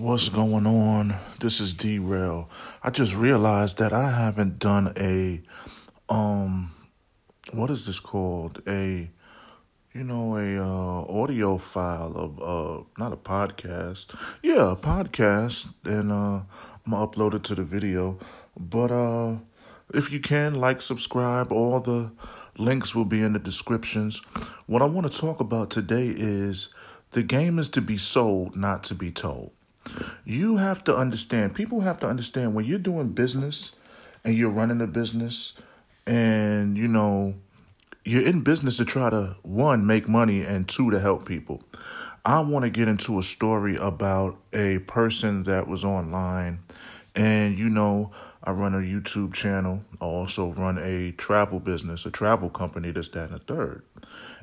What's going on? This is D-Rail. I just realized that I haven't done a, what is this called? Audio file of, not a podcast. Yeah, a podcast. And, I'm gonna upload it to the video. But, if you can, like, subscribe. All the links will be in the descriptions. What I want to talk about today is the game is to be sold, not to be told. You have to understand, people have to understand, when you're doing business and you're running a business and, you know, you're in business to try to, one, make money, and two, to help people. I want to get into a story about a person that was online. And, you know, I run a YouTube channel. I also run a travel business, a travel company, this, that, and the third.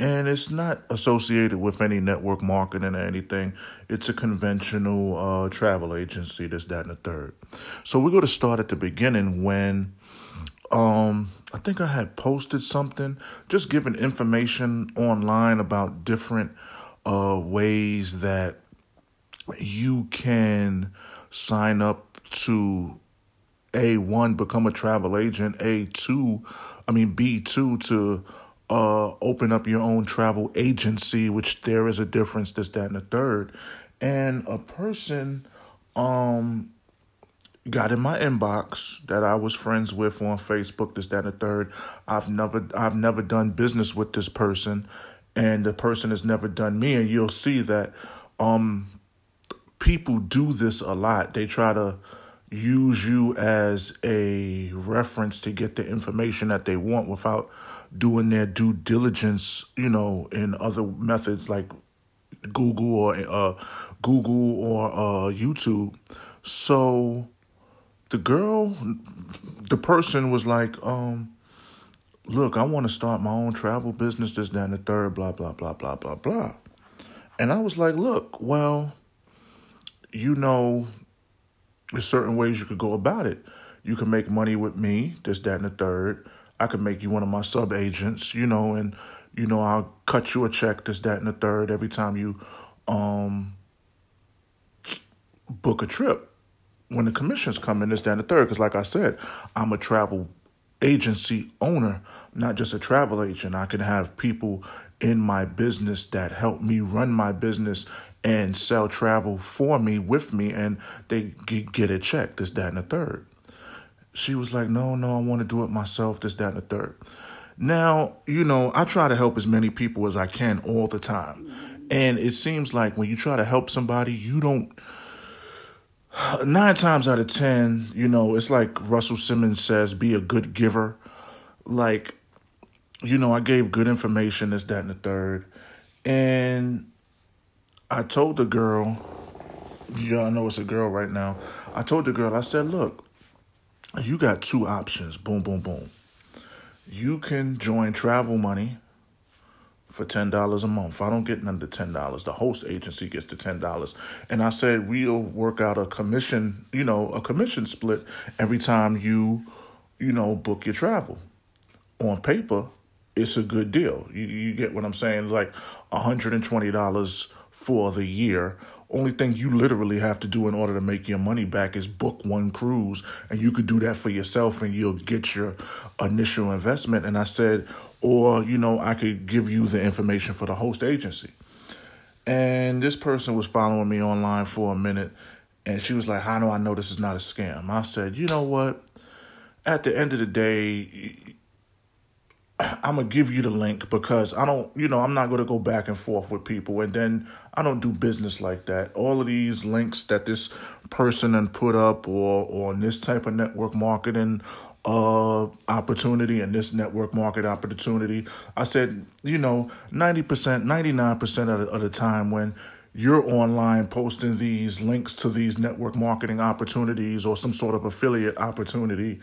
And it's not associated with any network marketing or anything. It's a conventional travel agency, this, that, and the third. So we're going to start at the beginning when I think I had posted something, just giving information online about different ways that you can sign up to A1, become a travel agent, B2, to open up your own travel agency, which there is a difference, this, that, and the third. And a person got in my inbox that I was friends with on Facebook, this, that, and the third. I've never done business with this person, and the person has never done me. And you'll see that people do this a lot. They try to use you as a reference to get the information that they want without doing their due diligence, you know, in other methods like Google or YouTube. So the person was like, look, I want to start my own travel business, this, that, and the third, blah, blah, blah, blah, blah, blah. And I was like, look, well, you know, there's certain ways you could go about it. You can make money with me, this, that, and the third. I could make you one of my sub-agents, you know, and, you know, I'll cut you a check, this, that, and the third, every time you book a trip. When the commissions come in, this, that, and the third, because like I said, I'm a travel agency owner, not just a travel agent. I can have people in my business that help me run my business and sell travel for me, with me, and they get a check, this, that, and the third. She was like, no, I want to do it myself, this, that, and the third. Now, you know, I try to help as many people as I can all the time. And it seems like when you try to help somebody, you don't, 9 times out of 10, you know, it's like Russell Simmons says, be a good giver. Like, you know, I gave good information, this, that, and the third. And I told the girl, yeah, I know it's a girl right now. I told the girl, I said, look, you got 2 options. Boom, boom, boom. You can join Travel Money for $10 a month. I don't get none of the $10. The host agency gets the $10. And I said, we'll work out a commission, you know, a commission split every time you know, book your travel. On paper, it's a good deal. You get what I'm saying? Like $120 for the year. Only thing you literally have to do in order to make your money back is book 1 cruise, and you could do that for yourself and you'll get your initial investment. And I said, or, you know, I could give you the information for the host agency. And this person was following me online for a minute, and she was like, how do I know this is not a scam? I said, you know what? At the end of the day, I'm going to give you the link, because I don't, you know, I'm not going to go back and forth with people. And then I don't do business like that. All of these links that this person and put up, or this type of network marketing opportunity and this network market opportunity, I said, you know, 90%, 99% of the time when you're online posting these links to these network marketing opportunities or some sort of affiliate opportunity,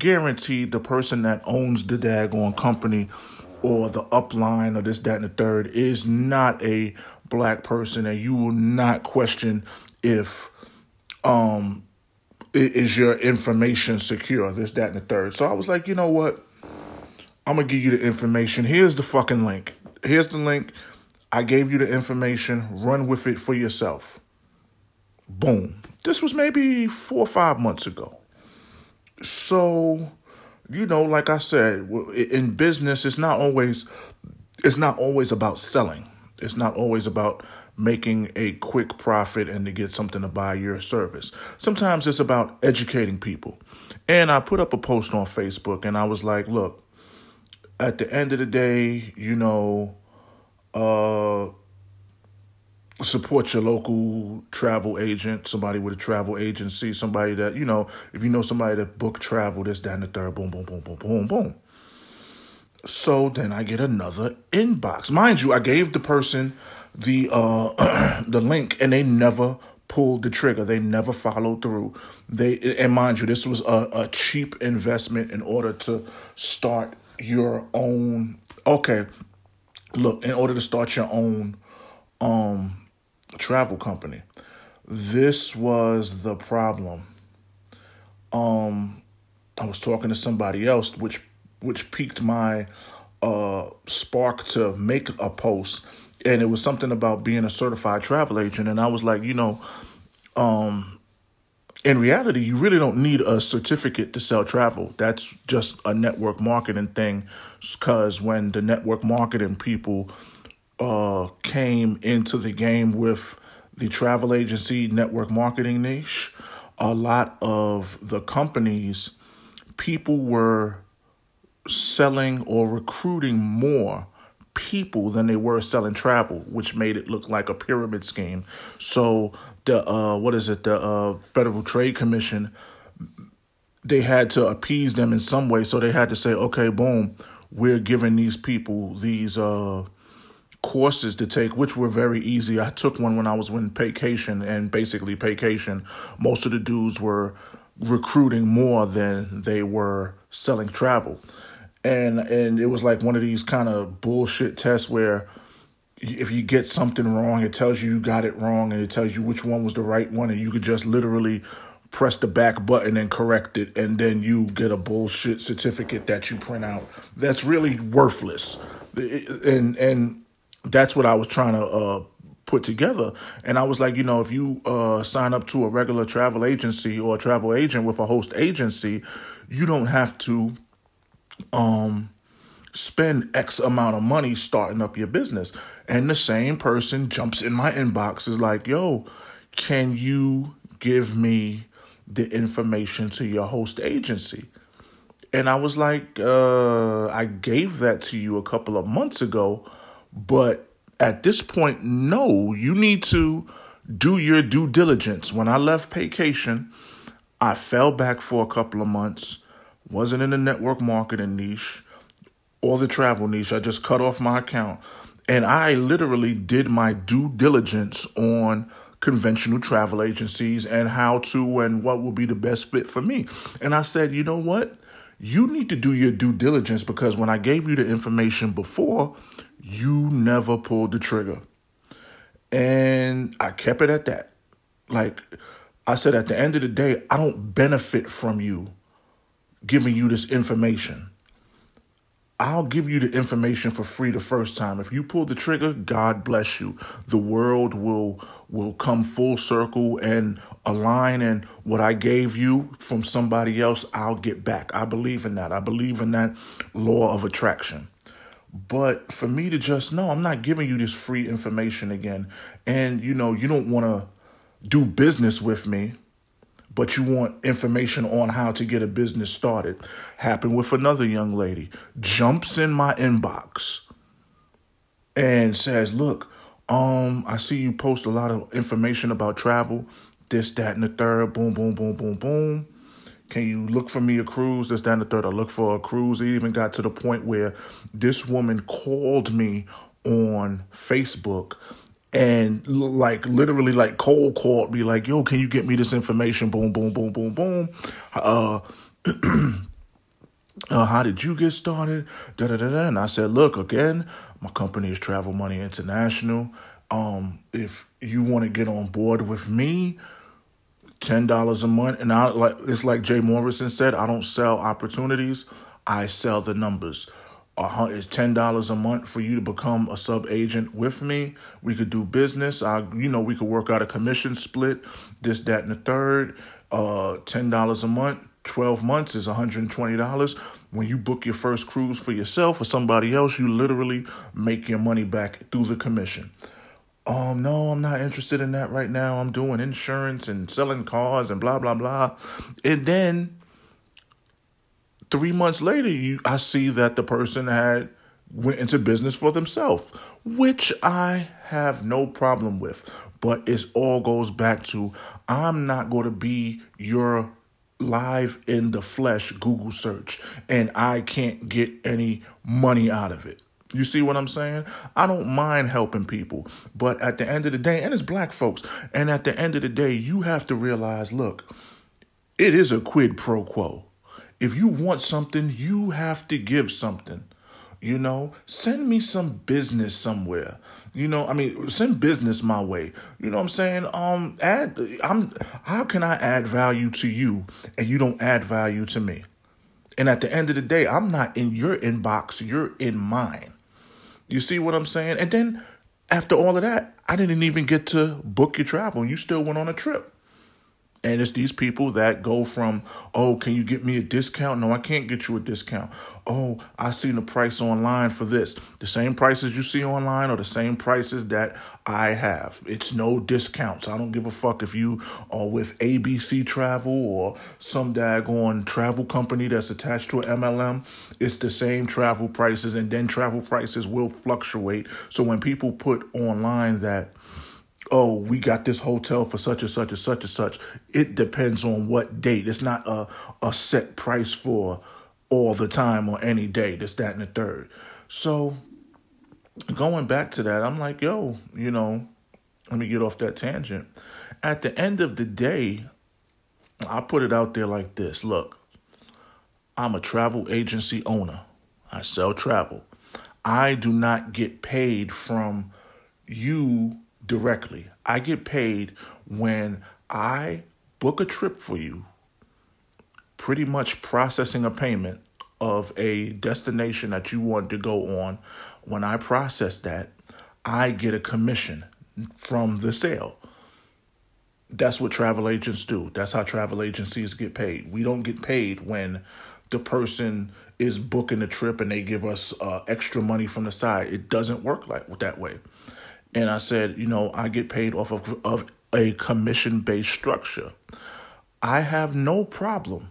guaranteed the person that owns the daggone company or the upline or this, that, and the third is not a black person, and you will not question if is your information secure, this, that, and the third. So I was like, you know what? I'm going to give you the information. Here's the fucking link. Here's the link. I gave you the information. Run with it for yourself. Boom. This was maybe 4 or 5 months ago. So, you know, like I said, in business, it's not always about selling. It's not always about making a quick profit and to get something to buy your service. Sometimes it's about educating people. And I put up a post on Facebook and I was like, look, at the end of the day, you know, support your local travel agent, somebody with a travel agency, somebody that, you know, if you know somebody that book travel, this, that, and the third, boom, boom, boom, boom, boom, boom. So then I get another inbox. Mind you, I gave the person the the link and they never pulled the trigger. They never followed through. And mind you, this was a cheap investment in order to start your own. Okay, look, in order to start your own travel company. This was the problem. I was talking to somebody else, which piqued my spark to make a post. And it was something about being a certified travel agent. And I was like, you know, in reality, you really don't need a certificate to sell travel. That's just a network marketing thing. Because when the network marketing people came into the game with the travel agency network marketing niche, a lot of the companies, people were selling or recruiting more people than they were selling travel, which made it look like a pyramid scheme. So the Federal Trade Commission, they had to appease them in some way. So they had to say, okay, boom, we're giving these people these courses to take, which were very easy. I took one when I was in Paycation, and basically Paycation, most of the dudes were recruiting more than they were selling travel. And it was like one of these kind of bullshit tests where if you get something wrong, it tells you got it wrong and it tells you which one was the right one. And you could just literally press the back button and correct it. And then you get a bullshit certificate that you print out. That's really worthless. And that's what I was trying to put together. And I was like, you know, if you sign up to a regular travel agency or a travel agent with a host agency, you don't have to spend X amount of money starting up your business. And the same person jumps in my inbox is like, yo, can you give me the information to your host agency? And I was like, I gave that to you a couple of months ago, but at this point, no, you need to do your due diligence. When I left Paycation, I fell back for a couple of months. Wasn't in the network marketing niche or the travel niche. I just cut off my account. And I literally did my due diligence on conventional travel agencies and how to and what will be the best fit for me. And I said, you know what? You need to do your due diligence because when I gave you the information before, you never pulled the trigger. And I kept it at that. Like I said, at the end of the day, I don't benefit from you giving you this information. I'll give you the information for free the first time. If you pull the trigger, God bless you. The world will come full circle and align, and what I gave you from somebody else, I'll get back. I believe in that. I believe in that law of attraction. But for me to just, no, I'm not giving you this free information again. And, you know, you don't want to do business with me, but you want information on how to get a business started. Happened with another young lady. Jumps in my inbox and says, look, I see you post a lot of information about travel, this, that, and the third, boom, boom, boom, boom, boom. Can you look for me a cruise, this, that, and the third? I look for a cruise. It even got to the point where this woman called me on Facebook and like literally like cold called me like, yo, can you get me this information? Boom, boom, boom, boom, boom. How did you get started? Da, da, da, da. And I said, look, again, my company is Travel Money International. If you want to get on board with me, $10 a month. And I like it's like Jay Morrison said, I don't sell opportunities. I sell the numbers. It's $10 a month for you to become a sub-agent with me. We could do business. We could work out a commission split, this, that, and the third. $10 a month, 12 months is $120. When you book your first cruise for yourself or somebody else, you literally make your money back through the commission. No, I'm not interested in that right now. I'm doing insurance and selling cars and blah, blah, blah. And then 3 months later, I see that the person had went into business for themselves, which I have no problem with. But it all goes back to, I'm not going to be your live in the flesh Google search, and I can't get any money out of it. You see what I'm saying? I don't mind helping people, but at the end of the day, and it's black folks, and at the end of the day, you have to realize, look, it is a quid pro quo. If you want something, you have to give something. Send me some business somewhere. Send business my way. You know what I'm saying? How can I add value to you and you don't add value to me? And at the end of the day, I'm not in your inbox. You're in mine. You see what I'm saying? And then after all of that, I didn't even get to book your travel, and you still went on a trip. And it's these people that go from, oh, can you get me a discount? No, I can't get you a discount. Oh, I seen the price online for this. The same prices you see online are the same prices that I have. It's no discounts. I don't give a fuck if you are with ABC Travel or some daggone travel company that's attached to an MLM. It's the same travel prices, and then travel prices will fluctuate. So when people put online that, oh, we got this hotel for such and such and such and such, it depends on what date. It's not a set price for all the time or any day. This, that, and the third. So going back to that, I'm like, let me get off that tangent. At the end of the day, I put it out there like this. Look, I'm a travel agency owner. I sell travel. I do not get paid from you directly. I get paid when I book a trip for you, pretty much processing a payment of a destination that you want to go on. When I process that, I get a commission from the sale. That's what travel agents do. That's how travel agencies get paid. We don't get paid when the person is booking a trip and they give us extra money from the side. It doesn't work like that way. And I said, I get paid off of a commission-based structure. I have no problem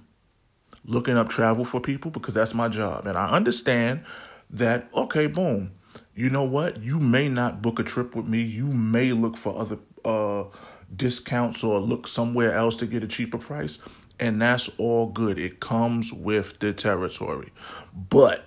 looking up travel for people because that's my job. And I understand that, okay, boom, you know what? You may not book a trip with me. You may look for other discounts or look somewhere else to get a cheaper price. And that's all good. It comes with the territory. But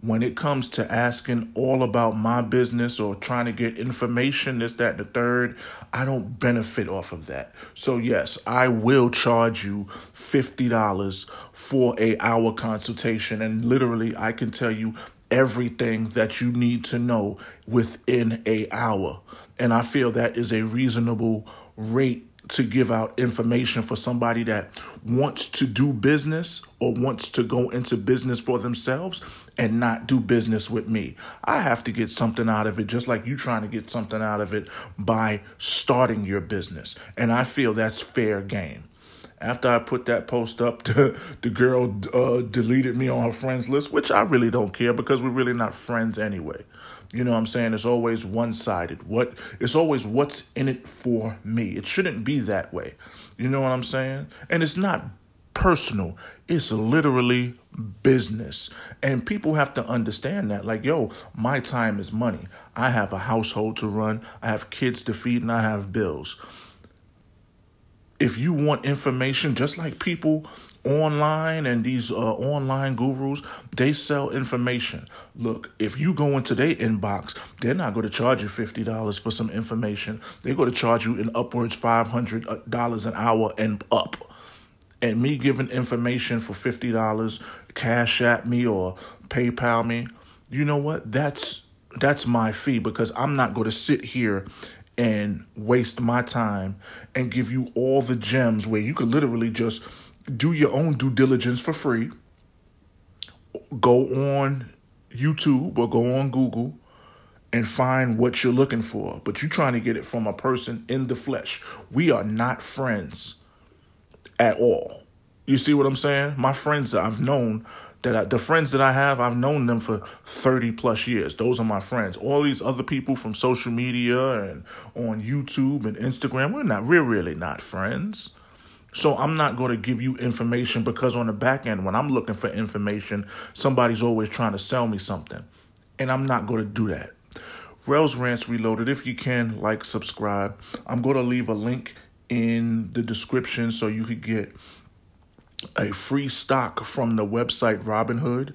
when it comes to asking all about my business or trying to get information, this, that, and the third, I don't benefit off of that. So yes, I will charge you $50 for an hour consultation. And literally, I can tell you everything that you need to know within an hour. And I feel that is a reasonable rate to give out information for somebody that wants to do business or wants to go into business for themselves and not do business with me. I have to get something out of it, just like you trying to get something out of it by starting your business. And I feel that's fair game. After I put that post up, the girl deleted me on her friends list, which I really don't care because we're really not friends anyway. You know what I'm saying? It's always one-sided. It's always what's in it for me. It shouldn't be that way. You know what I'm saying? And it's not personal. It's literally business. And people have to understand that. Like, my time is money. I have a household to run. I have kids to feed, and I have bills. If you want information, just like people online and these online gurus, they sell information. Look, if you go into their inbox, they're not going to charge you $50 for some information. They're going to charge you an upwards $500 an hour and up. And me giving information for $50, Cash App me or PayPal me, you know what? That's my fee, because I'm not going to sit here and waste my time and give you all the gems where you could literally just do your own due diligence for free. Go on YouTube or go on Google and find what you're looking for. But you're trying to get it from a person in the flesh. We are not friends at all. You see what I'm saying? My friends that I've known, the friends that I have, I've known them for 30 plus years. Those are my friends. All these other people from social media and on YouTube and Instagram, we're really not friends. So I'm not going to give you information because on the back end, when I'm looking for information, somebody's always trying to sell me something. And I'm not going to do that. Rails Rants Reloaded. If you can, like, subscribe. I'm going to leave a link in the description so you could get a free stock from the website Robinhood,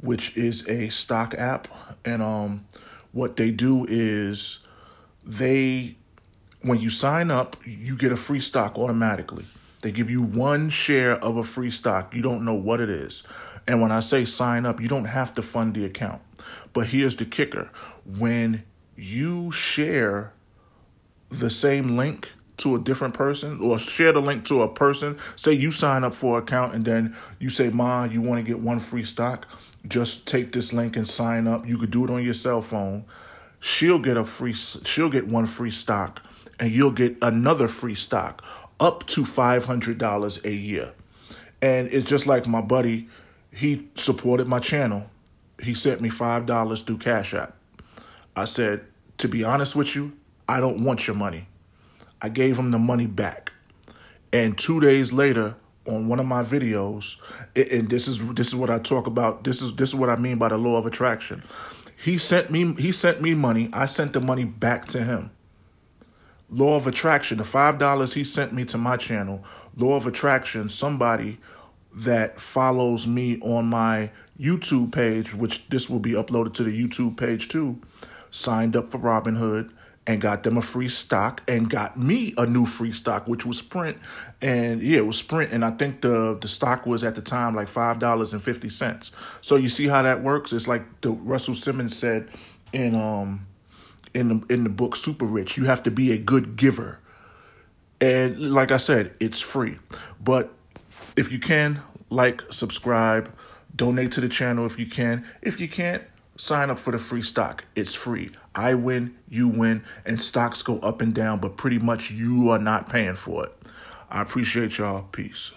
which is a stock app. And what they do is when you sign up, you get a free stock automatically. They give you one share of a free stock. You don't know what it is. And when I say sign up, you don't have to fund the account. But here's the kicker. When you share the same link to a different person or share the link to a person, say you sign up for an account and then you say, Ma, you want to get one free stock? Just take this link and sign up. You could do it on your cell phone. She'll get one free stock and you'll get another free stock. Up to $500 a year. And it's just like my buddy, he supported my channel. He sent me $5 through Cash App. I said, to be honest with you, I don't want your money. I gave him the money back. And 2 days later, on one of my videos, and this is what I talk about. This is what I mean by the law of attraction. He sent me money. I sent the money back to him. Law of attraction, the $5 he sent me to my channel, law of attraction, somebody that follows me on my YouTube page, which this will be uploaded to the YouTube page too, signed up for Robinhood and got them a free stock and got me a new free stock, which was Sprint. And yeah, it was Sprint. And I think the stock was at the time like $5.50. So you see how that works? It's like the Russell Simmons said in the book Super Rich, you have to be a good giver. And like I said, it's free. But if you can, like, subscribe, donate to the channel if you can. If you can't, sign up for the free stock. It's free. I win, you win, and stocks go up and down, but pretty much you are not paying for it. I appreciate y'all. Peace.